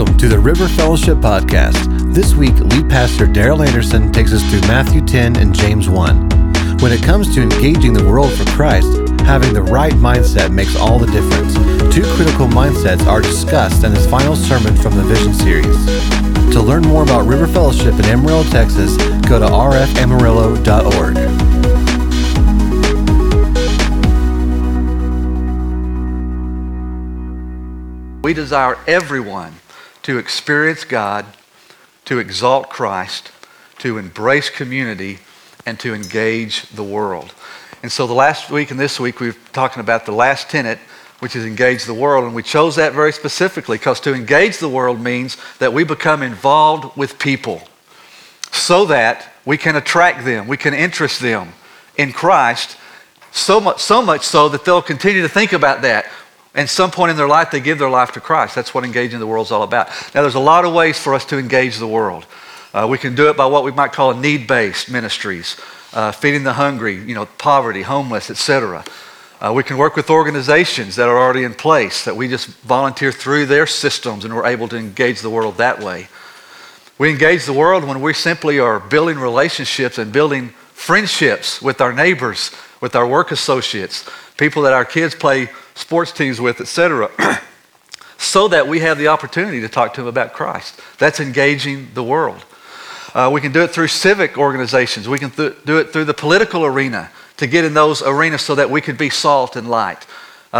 Welcome to the River Fellowship Podcast. This week, lead pastor Daryl Anderson takes us through Matthew 10 and James 1. When it comes to engaging the world for Christ, having the right mindset makes all the difference. Two critical mindsets are discussed in this final sermon from the Vision Series. To learn more about River Fellowship in Amarillo, Texas, go to rfamarillo.org. We desire everyone to experience God, to exalt Christ, to embrace community, and to engage the world. And so the last week and this week, we've been talking about the last tenet, which is engage the world. And we chose that very specifically because to engage the world means that we become involved with people so that we can attract them, we can interest them in Christ, so much so that they'll continue to think about that. And some point in their life, they give their life to Christ. That's what engaging the world is all about. Now, there's a lot of ways for us to engage the world. We can do it by what we might call need-based ministries, feeding the hungry, poverty, homeless, etc. We can work with organizations that are already in place that we just volunteer through their systems, and we're able to engage the world that way. We engage the world when we simply are building relationships and building friendships with our neighbors, with our work associates, people that our kids play sports teams with, etc., so that we have the opportunity to talk to them about Christ. That's engaging the world. We can do it through civic organizations. We can do it through the political arena to get in those arenas so that we can be salt and light.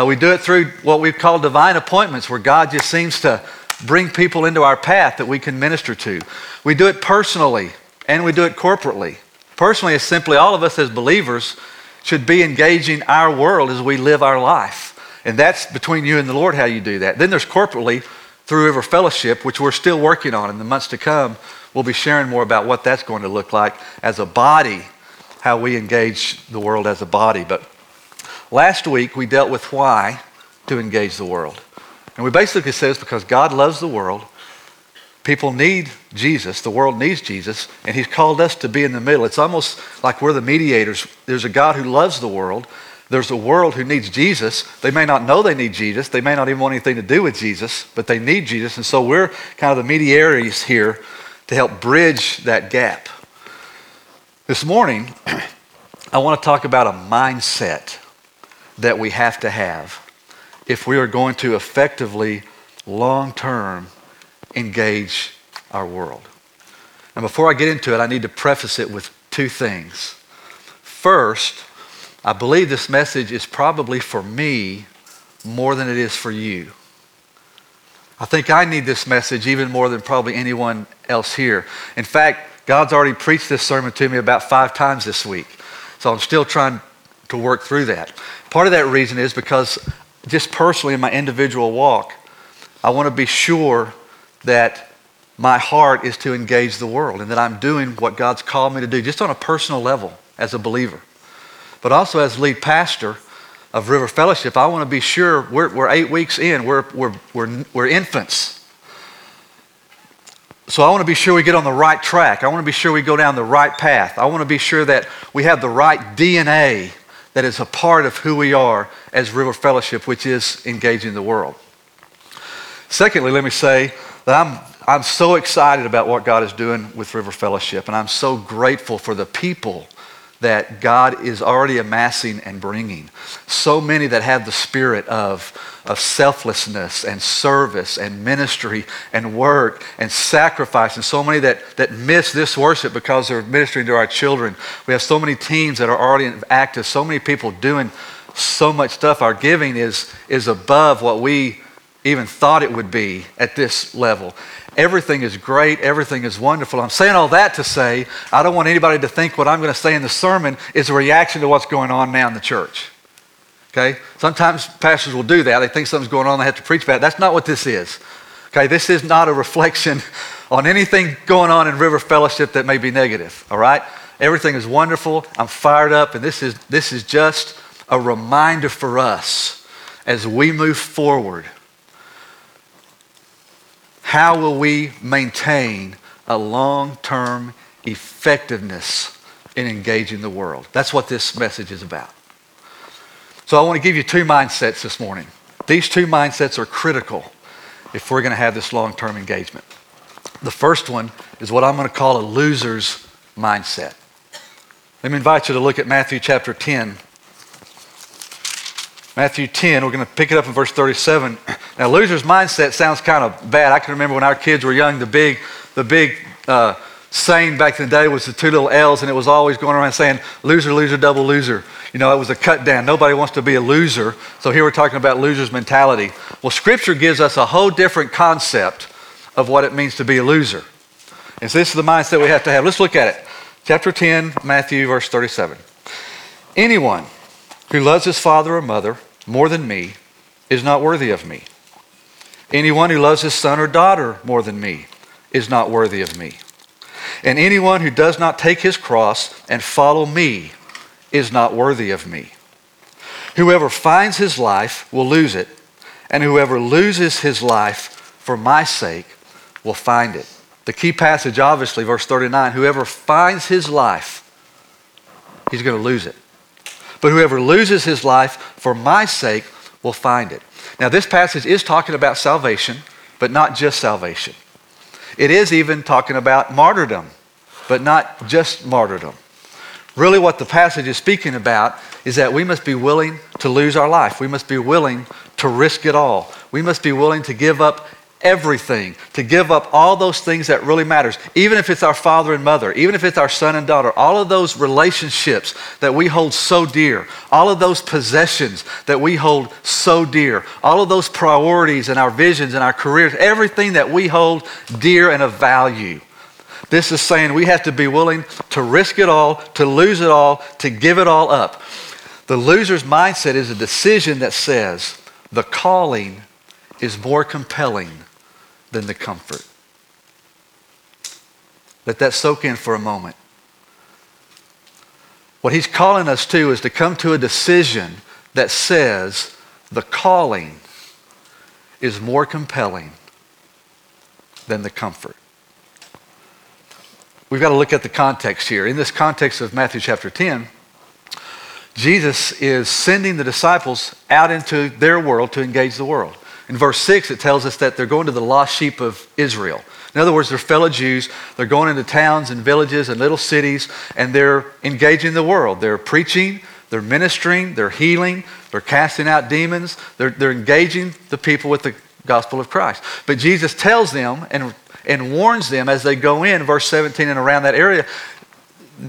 We do it through what we call divine appointments, where God just seems to bring people into our path that we can minister to. We do it personally, and we do it corporately. Personally, it's simply all of us as believers should be engaging our world as we live our life. And that's between you and the Lord how you do that. Then there's corporately through River Fellowship, which we're still working on in the months to come. We'll be sharing more about what that's going to look like as a body, how we engage the world as a body. But last week we dealt with why to engage the world. And we basically said it's because God loves the world. People need Jesus. The world needs Jesus. And he's called us to be in the middle. It's almost like we're the mediators. There's a God who loves the world. There's a world who needs Jesus. They may not know they need Jesus. They may not even want anything to do with Jesus, but they need Jesus. And so we're kind of the mediators here to help bridge that gap. This morning, I want to talk about a mindset that we have to have if we are going to effectively, long-term, engage our world. And before I get into it, I need to preface it with two things. First, I believe this message is probably for me more than it is for you. I think I need this message even more than probably anyone else here. In fact, God's already preached this sermon to me about 5 times this week. So I'm still trying to work through that. Part of that reason is because just personally in my individual walk, I want to be sure that my heart is to engage the world and that I'm doing what God's called me to do, just on a personal level as a believer. But also as lead pastor of River Fellowship, I want to be sure we're 8 weeks in. We're infants. So I want to be sure we get on the right track. I want to be sure we go down the right path. I want to be sure that we have the right DNA that is a part of who we are as River Fellowship, which is engaging the world. Secondly, let me say that I'm so excited about what God is doing with River Fellowship, and I'm so grateful for the people that God is already amassing and bringing. So many that have the spirit of selflessness and service and ministry and work and sacrifice, and so many that miss this worship because they're ministering to our children. We have so many teams that are already active, so many people doing so much stuff. Our giving is above what we even thought it would be at this level. Everything is great. Everything is wonderful. I'm saying all that to say I don't want anybody to think what I'm going to say in the sermon is a reaction to what's going on now in the church. Okay? Sometimes pastors will do that. They think something's going on. They have to preach about it. That's not what this is. Okay? This is not a reflection on anything going on in River Fellowship that may be negative. All right? Everything is wonderful. I'm fired up. And this is just a reminder for us as we move forward. How will we maintain a long-term effectiveness in engaging the world? That's what this message is about. So I want to give you 2 mindsets this morning. These 2 mindsets are critical if we're going to have this long-term engagement. The first one is what I'm going to call a loser's mindset. Let me invite you to look at Matthew chapter 10. Matthew 10, we're going to pick it up in verse 37. Now, loser's mindset sounds kind of bad. I can remember when our kids were young, the big saying back in the day was the two little L's, and it was always going around saying, loser, loser, double loser. You know, it was a cut down. Nobody wants to be a loser. So here we're talking about loser's mentality. Well, Scripture gives us a whole different concept of what it means to be a loser. And so this is the mindset we have to have. Let's look at it. Chapter 10, Matthew, verse 37. Anyone who loves his father or mother more than me is not worthy of me. Anyone who loves his son or daughter more than me is not worthy of me. And anyone who does not take his cross and follow me is not worthy of me. Whoever finds his life will lose it, and whoever loses his life for my sake will find it. The key passage, obviously, verse 39, whoever finds his life, he's going to lose it. But whoever loses his life for my sake will find it. Now, this passage is talking about salvation, but not just salvation. It is even talking about martyrdom, but not just martyrdom. Really what the passage is speaking about is that we must be willing to lose our life. We must be willing to risk it all. We must be willing to give up everything, to give up all those things that really matters, even if it's our father and mother, even if it's our son and daughter, all of those relationships that we hold so dear, all of those possessions that we hold so dear, all of those priorities and our visions and our careers, everything that we hold dear and of value. This is saying we have to be willing to risk it all, to lose it all, to give it all up. The loser's mindset is a decision that says the calling is more compelling than the comfort. Let that soak in for a moment. What he's calling us to is to come to a decision that says the calling is more compelling than the comfort. We've got to look at the context here. In this context of Matthew chapter 10, Jesus is sending the disciples out into their world to engage the world. In verse 6, it tells us that they're going to the lost sheep of Israel. In other words, they're fellow Jews. They're going into towns and villages and little cities, and they're engaging the world. They're preaching, they're ministering, they're healing, they're casting out demons. They're engaging the people with the gospel of Christ. But Jesus tells them and warns them as they go in, verse 17 and around that area,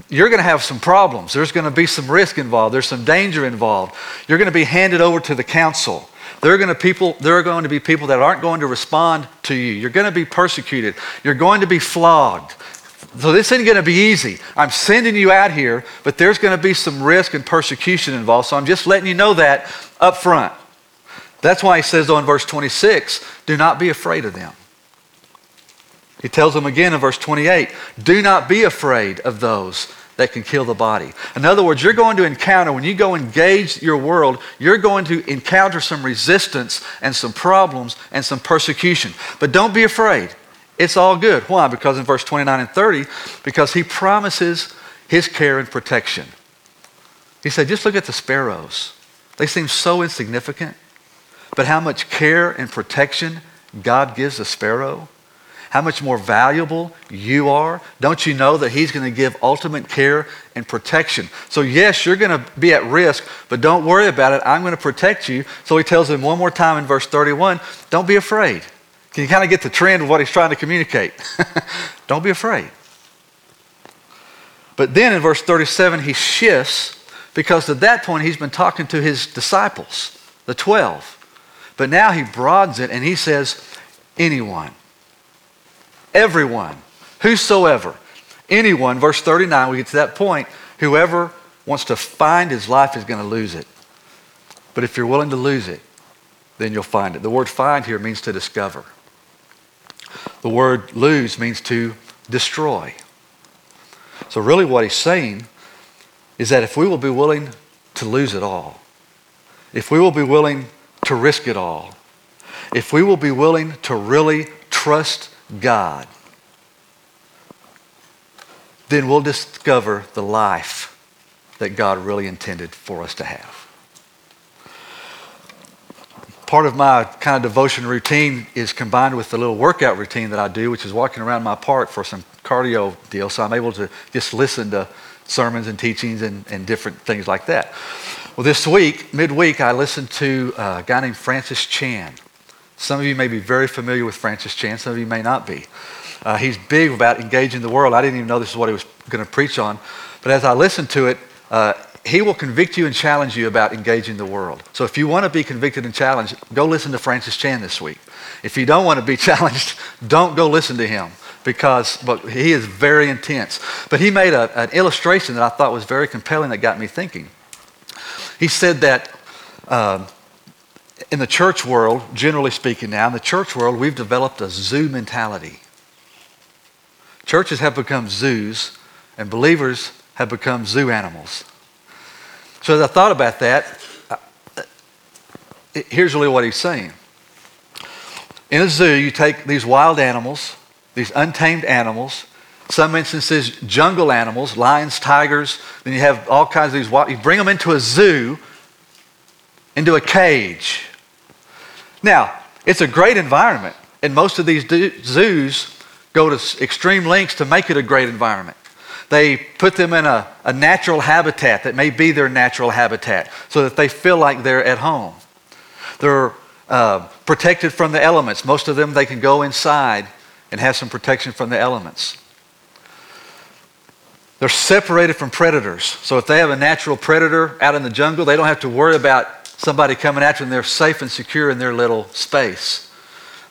you're going to have some problems. There's going to be some risk involved. There's some danger involved. You're going to be handed over to the council. There are going to be people that aren't going to respond to you. You're going to be persecuted. You're going to be flogged. So this isn't going to be easy. I'm sending you out here, but there's going to be some risk and persecution involved. So I'm just letting you know that up front. That's why he says, though, in verse 26, do not be afraid of them. He tells them again in verse 28, do not be afraid of those that can kill the body. In other words, you're going to encounter, when you go engage your world, you're going to encounter some resistance and some problems and some persecution. But don't be afraid. It's all good. Why? Because in verse 29 and 30, because he promises his care and protection. He said, just look at the sparrows. They seem so insignificant, but how much care and protection God gives the sparrow. How much more valuable you are. Don't you know that he's going to give ultimate care and protection? So yes, you're going to be at risk, but don't worry about it. I'm going to protect you. So he tells them one more time in verse 31, don't be afraid. Can you kind of get the trend of what he's trying to communicate? Don't be afraid. But then in verse 37, he shifts because at that point he's been talking to his disciples, the 12. But now he broadens it and he says, anyone. Everyone, whosoever, anyone, verse 39, we get to that point, whoever wants to find his life is going to lose it. But if you're willing to lose it, then you'll find it. The word find here means to discover. The word lose means to destroy. So really what he's saying is that if we will be willing to lose it all, if we will be willing to risk it all, if we will be willing to really trust God, then we'll discover the life that God really intended for us to have. part of my kind of devotion routine is combined with the little workout routine that I do, which is walking around my park for some cardio deal. So I'm able to just listen to sermons and teachings and different things like that. Well, this week, midweek, I listened to a guy named Francis Chan. Some of you may be very familiar with Francis Chan. Some of you may not be. He's big about engaging the world. I didn't even know this is what he was going to preach on. But as I listened to it, he will convict you and challenge you about engaging the world. So if you want to be convicted and challenged, go listen to Francis Chan this week. If you don't want to be challenged, don't go listen to him, because he is very intense. But he made an illustration that I thought was very compelling that got me thinking. He said that in the church world, generally speaking now, in the church world, we've developed a zoo mentality. Churches have become zoos, and believers have become zoo animals. So as I thought about that, here's really what he's saying. In a zoo, you take these wild animals, these untamed animals, some instances jungle animals, lions, tigers, then you have all kinds of these wild, you bring them into a zoo, into a cage. Now, it's a great environment, and most of these zoos go to extreme lengths to make it a great environment. They put them in a natural habitat that may be their natural habitat so that they feel like they're at home. They're protected from the elements. Most of them, they can go inside and have some protection from the elements. They're separated from predators. So if they have a natural predator out in the jungle, they don't have to worry about somebody coming at them. They're safe and secure in their little space.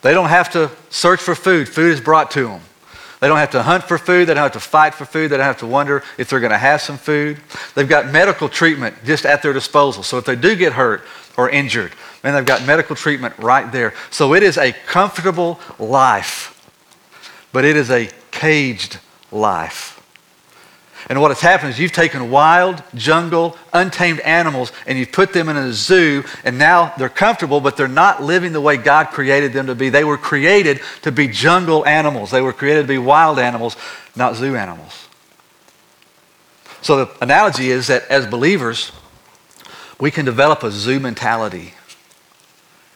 They don't have to search for food. Food is brought to them. They don't have to hunt for food. They don't have to fight for food. They don't have to wonder if they're going to have some food. They've got medical treatment just at their disposal. So if they do get hurt or injured, then they've got medical treatment right there. So it is a comfortable life, but it is a caged life. And what has happened is you've taken wild, jungle, untamed animals, and you've put them in a zoo, and now they're comfortable, but they're not living the way God created them to be. They were created to be jungle animals. They were created to be wild animals, not zoo animals. So the analogy is that as believers, we can develop a zoo mentality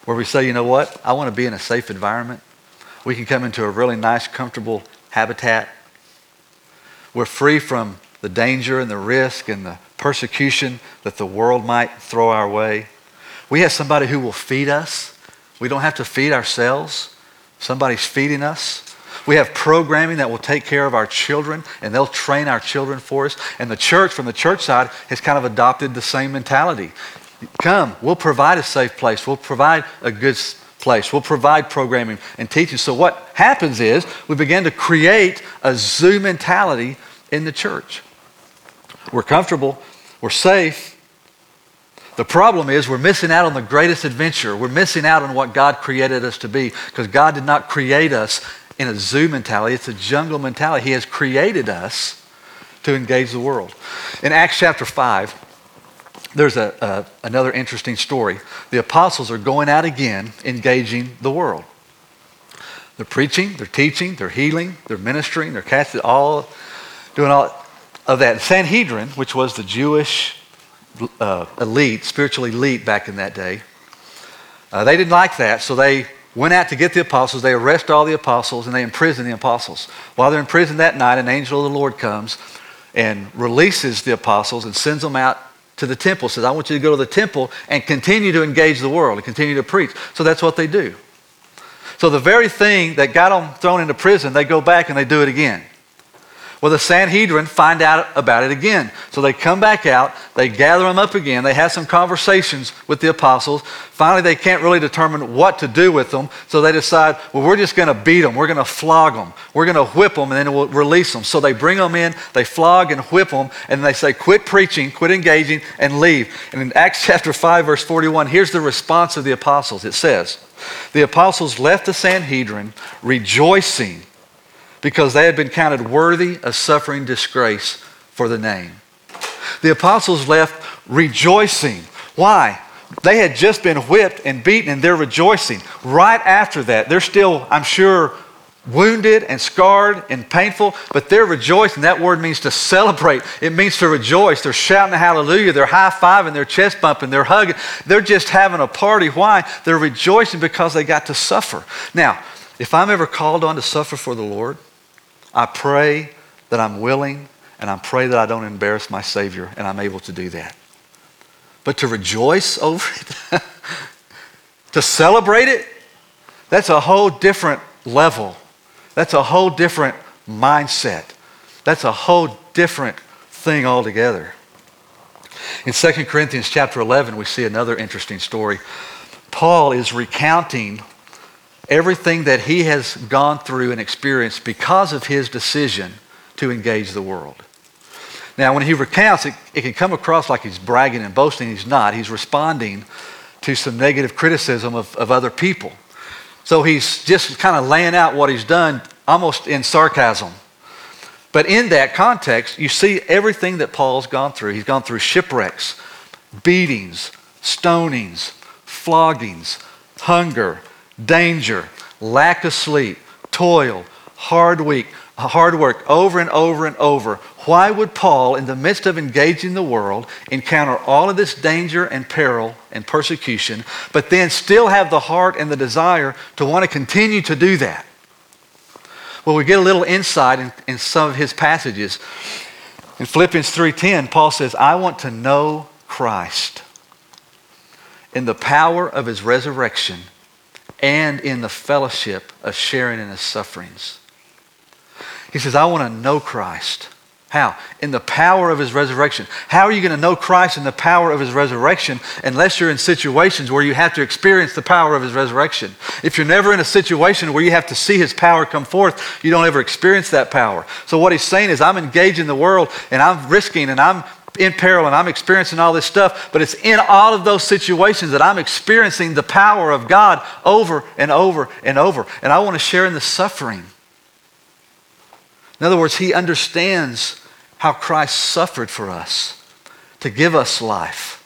where we say, you know what? I want to be in a safe environment. We can come into a really nice, comfortable habitat. We're free from the danger and the risk and the persecution that the world might throw our way. We have somebody who will feed us. We don't have to feed ourselves. Somebody's feeding us. We have programming that will take care of our children, and they'll train our children for us. And the church, from the church side, has kind of adopted the same mentality. Come, we'll provide a safe place. We'll provide a good place. We'll provide programming and teaching. So what happens is we begin to create a zoo mentality in the church. We're comfortable. We're safe. The problem is we're missing out on the greatest adventure. We're missing out on what God created us to be, because God did not create us in a zoo mentality. It's a jungle mentality. He has created us to engage the world. In Acts chapter 5, there's another interesting story. The apostles are going out again, engaging the world. They're preaching, they're teaching, they're healing, they're ministering, they're casting, all doing all of that. Sanhedrin, which was the Jewish elite, spiritual elite back in that day, they didn't like that, so they went out to get the apostles. They arrest all the apostles, and they imprison the apostles. While they're in prison that night, an angel of the Lord comes and releases the apostles and sends them out to the temple, says, I want you to go to the temple and continue to engage the world and continue to preach. So that's what they do. So the very thing that got them thrown into prison, they go back and they do it again. Well, the Sanhedrin find out about it again. So they come back out, they gather them up again, they have some conversations with the apostles. Finally, they can't really determine what to do with them, so they decide, well, we're just going to beat them, we're going to flog them, we're going to whip them, and then we'll release them. So they bring them in, they flog and whip them, and they say, quit preaching, quit engaging, and leave. And in Acts chapter 5, verse 41, here's the response of the apostles. It says, the apostles left the Sanhedrin rejoicing, because they had been counted worthy of suffering disgrace for the name. The apostles left rejoicing. Why? They had just been whipped and beaten, and they're rejoicing. Right after that, they're still, I'm sure, wounded and scarred and painful, but they're rejoicing. That word means to celebrate. It means to rejoice. They're shouting a hallelujah. They're high-fiving. They're chest bumping. They're hugging. They're just having a party. Why? They're rejoicing because they got to suffer. Now, if I'm ever called on to suffer for the Lord, I pray that I'm willing, and I pray that I don't embarrass my Savior, and I'm able to do that. But to rejoice over it, to celebrate it, that's a whole different level. That's a whole different mindset. That's a whole different thing altogether. In 2 Corinthians chapter 11, we see another interesting story. Paul is recounting everything that he has gone through and experienced because of his decision to engage the world. Now, when he recounts, it can come across like he's bragging and boasting. He's not. He's responding to some negative criticism of other people. So he's just kind of laying out what he's done almost in sarcasm. But in that context, you see everything that Paul's gone through. He's gone through shipwrecks, beatings, stonings, floggings, hunger, danger, lack of sleep, toil, hard work, over and over and over. Why would Paul, in the midst of engaging the world, encounter all of this danger and peril and persecution, but then still have the heart and the desire to want to continue to do that? Well, we get a little insight in some of his passages. In Philippians 3:10, Paul says, I want to know Christ in the power of his resurrection and in the fellowship of sharing in his sufferings. He says, I want to know Christ. How? In the power of his resurrection. How are you going to know Christ in the power of his resurrection unless you're in situations where you have to experience the power of his resurrection? If you're never in a situation where you have to see his power come forth, you don't ever experience that power. So what he's saying is, I'm engaged in the world, and I'm risking, and I'm in peril, and I'm experiencing all this stuff, but it's in all of those situations that I'm experiencing the power of God over and over and over. And I want to share in the suffering. In other words, he understands how Christ suffered for us to give us life.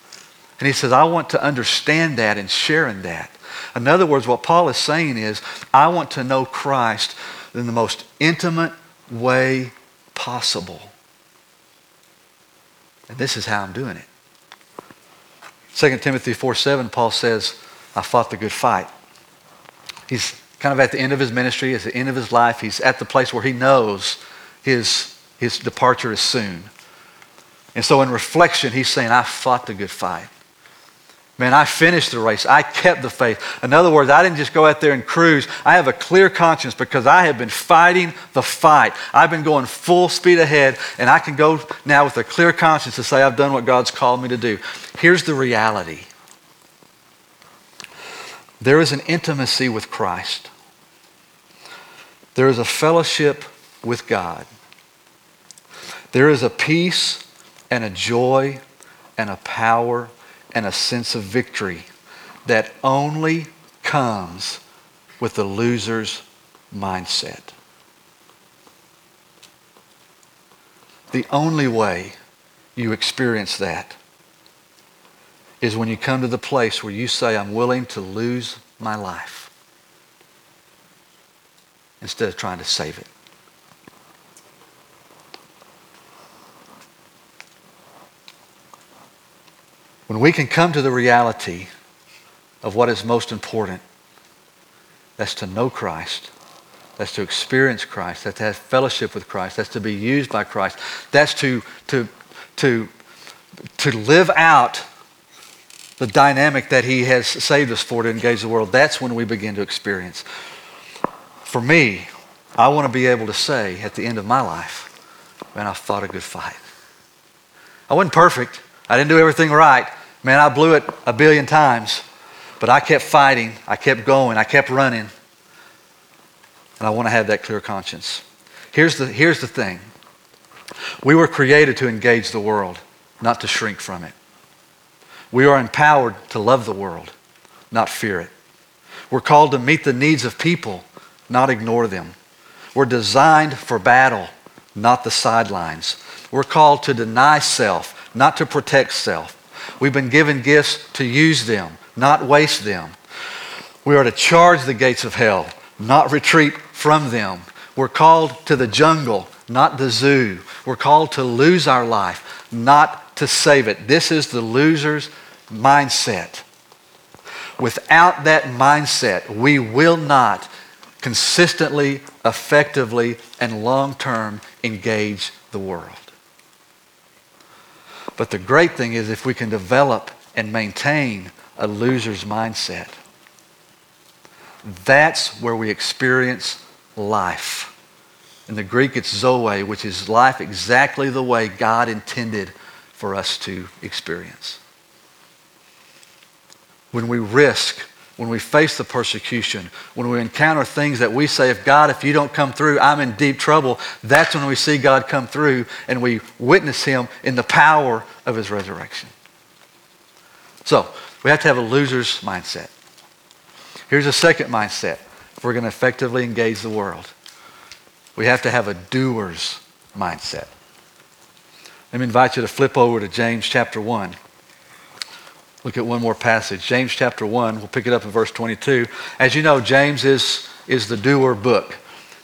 And he says, I want to understand that and share in that. In other words, what Paul is saying is, I want to know Christ in the most intimate way possible. And this is how I'm doing it. 2 Timothy 4:7, Paul says, I fought the good fight. He's kind of at the end of his ministry, at the end of his life. He's at the place where he knows his departure is soon. And so in reflection, he's saying, I fought the good fight. Man, I finished the race. I kept the faith. In other words, I didn't just go out there and cruise. I have a clear conscience because I have been fighting the fight. I've been going full speed ahead, and I can go now with a clear conscience to say I've done what God's called me to do. Here's the reality. There is an intimacy with Christ. There is a fellowship with God. There is a peace and a joy and a power and a sense of victory that only comes with the loser's mindset. The only way you experience that is when you come to the place where you say, I'm willing to lose my life instead of trying to save it. When we can come to the reality of what is most important, that's to know Christ, that's to experience Christ, that's to have fellowship with Christ, that's to be used by Christ, that's to live out the dynamic that he has saved us for to engage the world. That's when we begin to experience. For me, I want to be able to say at the end of my life, man, I fought a good fight. I wasn't perfect. I didn't do everything right. Man, I blew it 1,000,000,000 times. But I kept fighting. I kept going. I kept running. And I want to have that clear conscience. Here's the thing. We were created to engage the world, not to shrink from it. We are empowered to love the world, not fear it. We're called to meet the needs of people, not ignore them. We're designed for battle, not the sidelines. We're called to deny self, not to protect self. We've been given gifts to use them, not waste them. We are to charge the gates of hell, not retreat from them. We're called to the jungle, not the zoo. We're called to lose our life, not to save it. This is the loser's mindset. Without that mindset, we will not consistently, effectively, and long-term engage the world. But the great thing is if we can develop and maintain a loser's mindset, that's where we experience life. In the Greek, it's zoe, which is life exactly the way God intended for us to experience. When we risk, when we face the persecution, when we encounter things that we say, if God, if you don't come through, I'm in deep trouble, that's when we see God come through and we witness him in the power of his resurrection. So we have to have a loser's mindset. Here's a second mindset. If we're going to effectively engage the world, we have to have a doer's mindset. Let me invite you to flip over to James chapter 1. Look at one more passage. James chapter 1, we'll pick it up in verse 22. As you know, James is the doer book.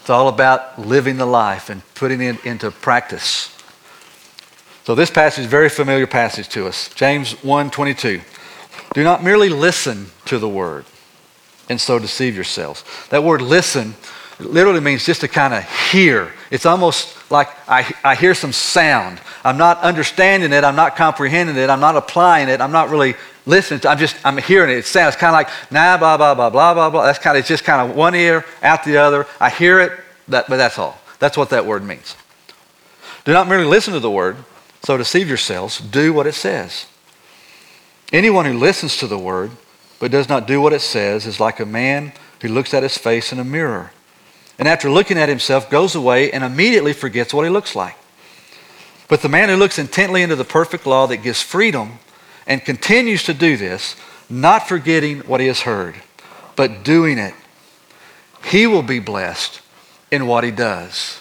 It's all about living the life and putting it into practice. So this passage is a very familiar passage to us. James 1:22. Do not merely listen to the word and so deceive yourselves. That word listen literally means just to kind of hear. It's almost like I hear some sound. I'm not understanding it. I'm not comprehending it. I'm not applying it. I'm not really listening to it. I'm hearing it. It sounds kind of like, nah, blah, blah, blah, blah, blah, blah. That's kind of, it's just kind of one ear, out the other. I hear it, but that's all. That's what that word means. Do not merely listen to the word, so deceive yourselves. Do what it says. Anyone who listens to the word, but does not do what it says, is like a man who looks at his face in a mirror. And after looking at himself, goes away and immediately forgets what he looks like. But the man who looks intently into the perfect law that gives freedom and continues to do this, not forgetting what he has heard, but doing it, he will be blessed in what he does.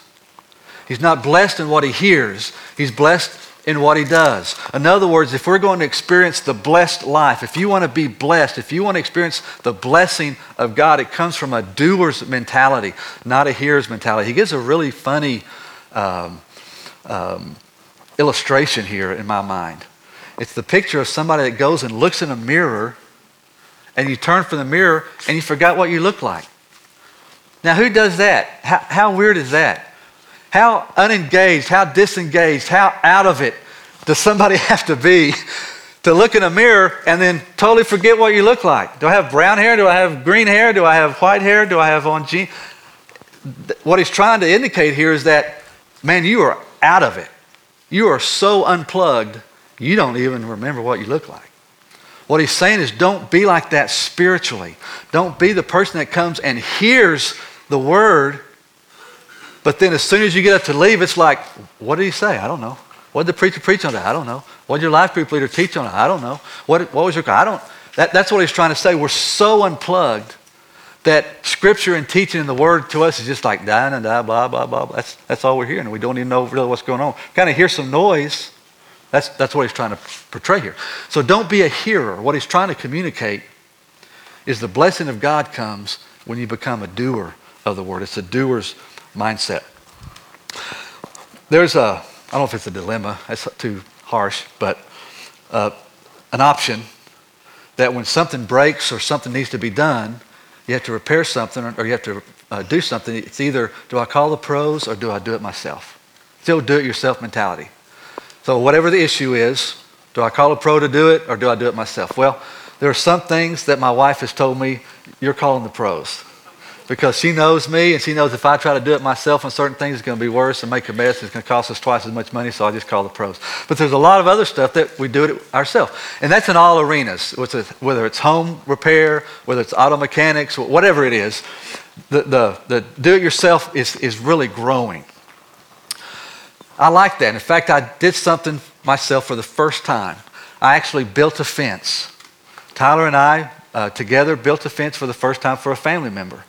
He's not blessed in what he hears. He's blessed in what he does. In other words, if we're going to experience the blessed life, if you want to be blessed, if you want to experience the blessing of God, it comes from a doer's mentality, not a hearer's mentality. He gives a really funny illustration here in my mind. It's the picture of somebody that goes and looks in a mirror, and you turn from the mirror and you forgot what you look like. Now, who does that? How weird is that? How unengaged, how disengaged, how out of it does somebody have to be to look in a mirror and then totally forget what you look like? Do I have brown hair? Do I have green hair? Do I have white hair? Do I have on jeans? What he's trying to indicate here is that, man, you are out of it. You are so unplugged, you don't even remember what you look like. What he's saying is don't be like that spiritually. Don't be the person that comes and hears the word, but then as soon as you get up to leave, it's like, what did he say? I don't know. What did the preacher preach on that? I don't know. What did your life group leader teach on it? I don't know. What was your... I don't... That's what he's trying to say. We're so unplugged that scripture and teaching and the word to us is just like, da, da, da, blah, blah, blah. That's all we're hearing. We don't even know really what's going on. We kind of hear some noise. That's what he's trying to portray here. So don't be a hearer. What he's trying to communicate is the blessing of God comes when you become a doer of the word. It's a doer's mindset. There's a, I don't know if it's a dilemma, that's too harsh, but an option that when something breaks or something needs to be done, you have to repair something or you have to do something. It's either, do I call the pros or do I do it myself? Still do-it-yourself mentality. So whatever the issue is, do I call a pro to do it or do I do it myself? Well, there are some things that my wife has told me, you're calling the pros. Because she knows me and she knows if I try to do it myself on certain things, it's going to be worse and make a mess. It's going to cost us twice as much money, so I just call the pros. But there's a lot of other stuff that we do it ourselves. And that's in all arenas, whether it's home repair, whether it's auto mechanics, whatever it is. The do-it-yourself is really growing. I like that. In fact, I did something myself for the first time. I actually built a fence. Tyler and I together built a fence for the first time for a family member.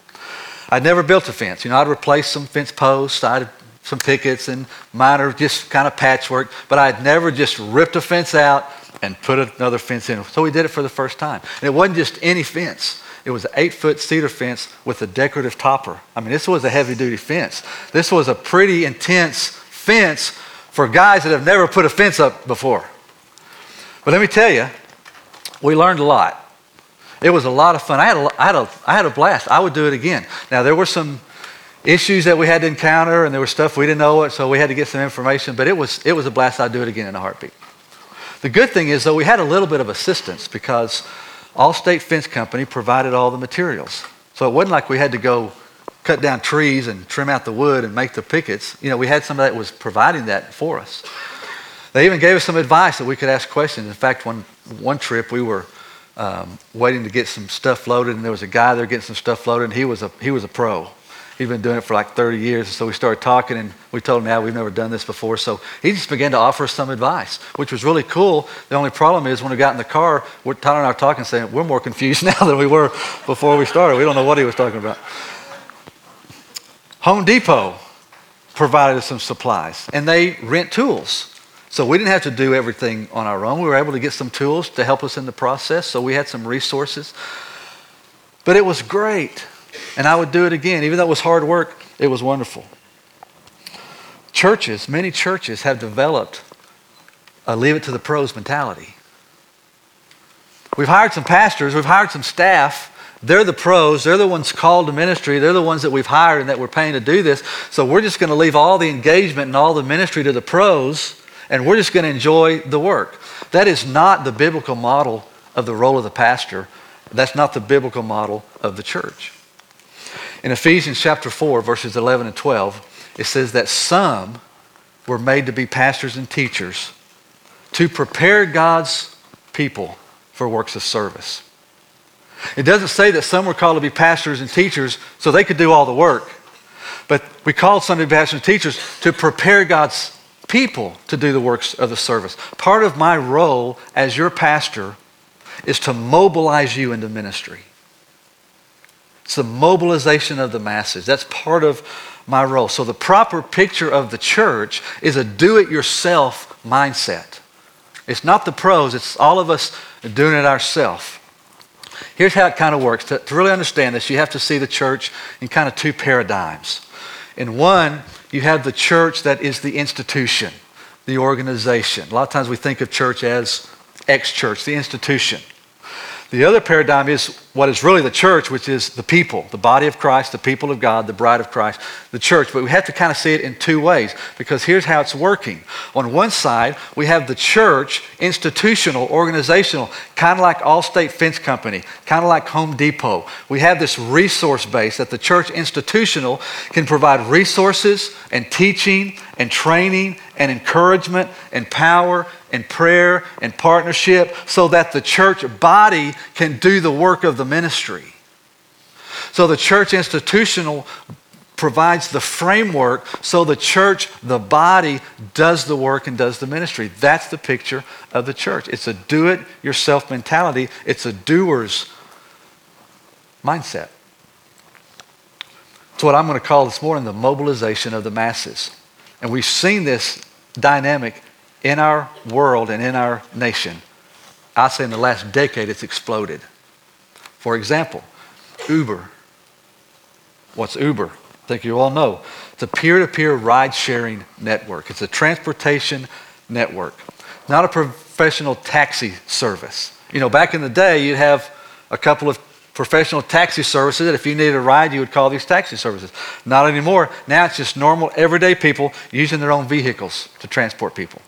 I'd never built a fence. You know, I'd replaced some fence posts, I had some pickets and minor just kind of patchwork, but I'd never just ripped a fence out and put another fence in. So we did it for the first time. And it wasn't just any fence. It was an 8-foot cedar fence with a decorative topper. I mean, this was a heavy-duty fence. This was a pretty intense fence for guys that have never put a fence up before. But let me tell you, we learned a lot. It was a lot of fun. I had a blast. I would do it again. Now, there were some issues that we had to encounter, and there was stuff we didn't know, so we had to get some information. But it was a blast. I'd do it again in a heartbeat. The good thing is, though, we had a little bit of assistance because Allstate Fence Company provided all the materials. So it wasn't like we had to go cut down trees and trim out the wood and make the pickets. You know, we had somebody that was providing that for us. They even gave us some advice that we could ask questions. In fact, one trip we were waiting to get some stuff loaded, and there was a guy there getting some stuff loaded, and he was a pro. He'd been doing it for like 30 years, so we started talking, and we told him, yeah, we've never done this before. So he just began to offer us some advice, which was really cool. The only problem is when we got in the car, Tyler and I were talking, saying, we're more confused now than we were before we started. We don't know what he was talking about. Home Depot provided us some supplies, and they rent tools. So we didn't have to do everything on our own. We were able to get some tools to help us in the process, so we had some resources. But it was great. And I would do it again. Even though it was hard work, it was wonderful. Churches, many churches have developed a leave it to the pros mentality. We've hired some pastors, we've hired some staff. They're the pros, they're the ones called to ministry, they're the ones that we've hired and that we're paying to do this. So we're just going to leave all the engagement and all the ministry to the pros, and we're just going to enjoy the work. That is not the biblical model of the role of the pastor. That's not the biblical model of the church. In Ephesians chapter 4, verses 11 and 12, it says that some were made to be pastors and teachers to prepare God's people for works of service. It doesn't say that some were called to be pastors and teachers so they could do all the work, but we called some to be pastors and teachers to prepare God's people to do the works of the service. Part of my role as your pastor is to mobilize you into ministry. It's the mobilization of the masses. That's part of my role. So the proper picture of the church is a do-it-yourself mindset. It's not the pros. It's all of us doing it ourselves. Here's how it kind of works. To really understand this, you have to see the church in kind of two paradigms. In one, you have the church that is the institution, the organization. A lot of times we think of church as ex-church, the institution. The other paradigm is what is really the church, which is the people, the body of Christ, the people of God, the bride of Christ, the church. But we have to kind of see it in two ways because here's how it's working. On one side, we have the church, institutional, organizational, kind of like Allstate Fence Company, kind of like Home Depot. We have this resource base that the church institutional can provide resources and teaching and training and encouragement and power and prayer and partnership so that the church body can do the work of the ministry. So the church institutional provides the framework so the church, the body, does the work and does the ministry. That's the picture of the church. It's a do-it-yourself mentality. It's a doer's mindset. It's what I'm going to call this morning the mobilization of the masses. And we've seen this dynamic in our world and in our nation. I'd say in the last decade it's exploded. For example, Uber. What's Uber? I think you all know. It's a peer-to-peer ride-sharing network. It's a transportation network, not a professional taxi service. You know, back in the day, you'd have a couple of professional taxi services that if you needed a ride, you would call these taxi services. Not anymore. Now it's just normal, everyday people using their own vehicles to transport people.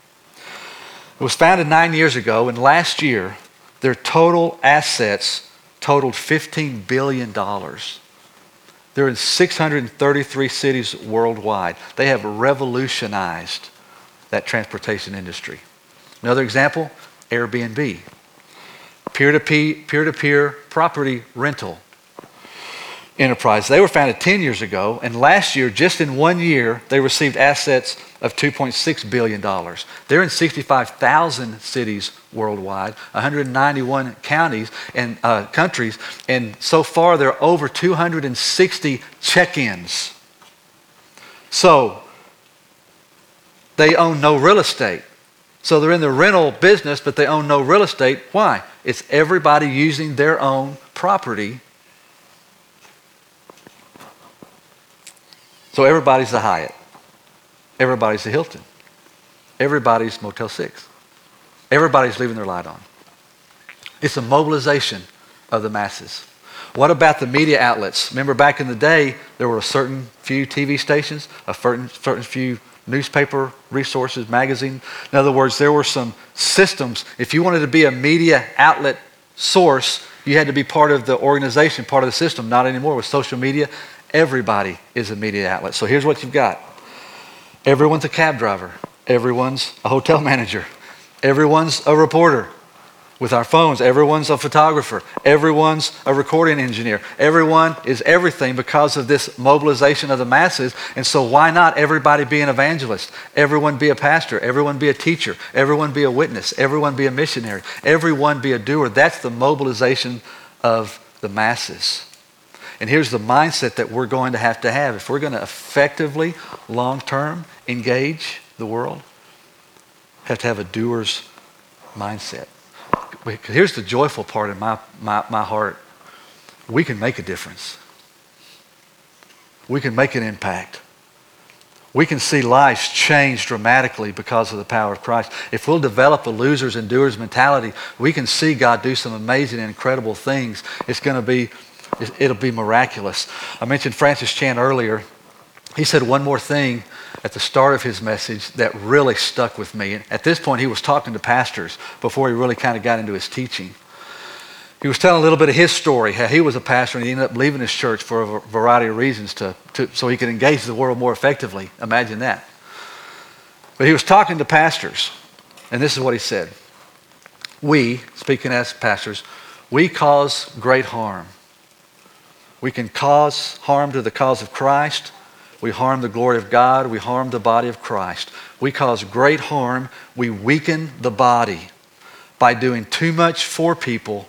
It was founded 9 years ago, and last year, their total assets totaled $15 billion. They're in 633 cities worldwide. They have revolutionized that transportation industry. Another example, Airbnb. Peer-to-peer property rental enterprise. They were founded 10 years ago, and last year, just in 1 year, they received assets of $2.6 billion. They're in 65,000 cities worldwide, 191 counties and countries, and so far there are over 260 check-ins. So they own no real estate. So they're in the rental business, but they own no real estate. Why? It's everybody using their own property So everybody's a Hyatt. Everybody's a Hilton. Everybody's Motel 6. Everybody's leaving their light on. It's a mobilization of the masses. What about the media outlets? Remember back in the day, there were a certain few TV stations, a certain few newspaper resources, magazine. In other words, there were some systems. If you wanted to be a media outlet source, you had to be part of the organization, part of the system. Not anymore. With social media, everybody is a media outlet. So here's what you've got. Everyone's a cab driver. Everyone's a hotel manager. Everyone's a reporter. With our phones, everyone's a photographer. Everyone's a recording engineer. Everyone is everything because of this mobilization of the masses. And so why not everybody be an evangelist? Everyone be a pastor. Everyone be a teacher. Everyone be a witness. Everyone be a missionary. Everyone be a doer. That's the mobilization of the masses. And here's the mindset that we're going to have. If we're going to effectively, long-term, engage the world, we have to have a doer's mindset. Here's the joyful part in my heart. We can make a difference. We can make an impact. We can see lives change dramatically because of the power of Christ. If we'll develop a losers and doers mentality, we can see God do some amazing and incredible things. It'll be miraculous. I mentioned Francis Chan earlier. He said one more thing at the start of his message that really stuck with me. And at this point, he was talking to pastors before he really kind of got into his teaching. He was telling a little bit of his story, how he was a pastor and he ended up leaving his church for a variety of reasons so he could engage the world more effectively. Imagine that. But he was talking to pastors, and this is what he said. We, speaking as pastors, we cause great harm. We can cause harm to the cause of Christ. We harm the glory of God. We harm the body of Christ. We cause great harm. We weaken the body by doing too much for people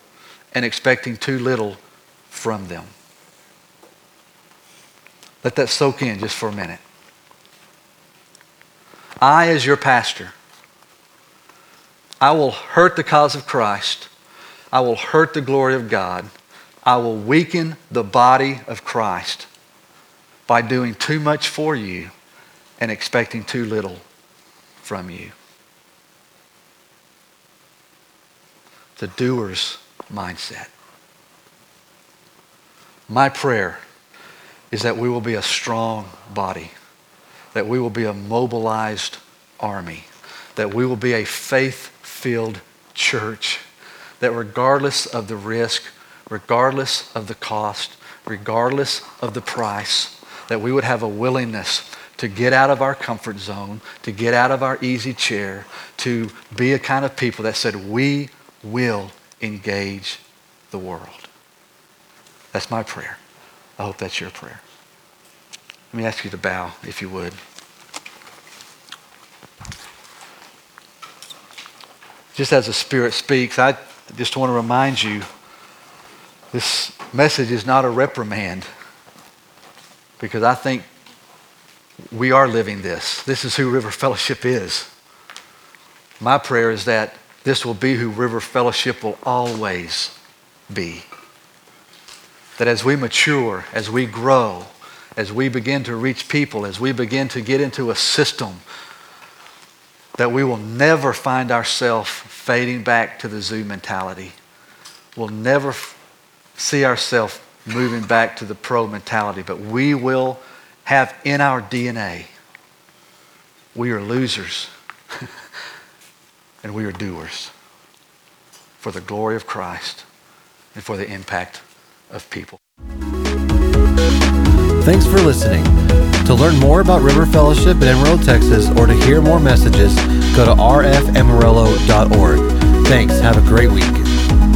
and expecting too little from them. Let that soak in just for a minute. I, as your pastor, I will hurt the cause of Christ. I will hurt the glory of God. I will weaken the body of Christ by doing too much for you and expecting too little from you. The doer's mindset. My prayer is that we will be a strong body, that we will be a mobilized army, that we will be a faith-filled church, that regardless of the risk, regardless of the cost, regardless of the price, that we would have a willingness to get out of our comfort zone, to get out of our easy chair, to be a kind of people that said, we will engage the world. That's my prayer. I hope that's your prayer. Let me ask you to bow, if you would. Just as the Spirit speaks, I just want to remind you, this message is not a reprimand. Because I think we are living this. This is who River Fellowship is. My prayer is that this will be who River Fellowship will always be. That as we mature, as we grow, as we begin to reach people, as we begin to get into a system, that we will never find ourselves fading back to the zoo mentality. We'll never see ourselves moving back to the pro mentality, but we will have in our DNA, we are losers and we are doers for the glory of Christ and for the impact of people. Thanks for listening. To learn more about River Fellowship in Amarillo, Texas, or to hear more messages, go to rfamarillo.org. Thanks. Have a great week.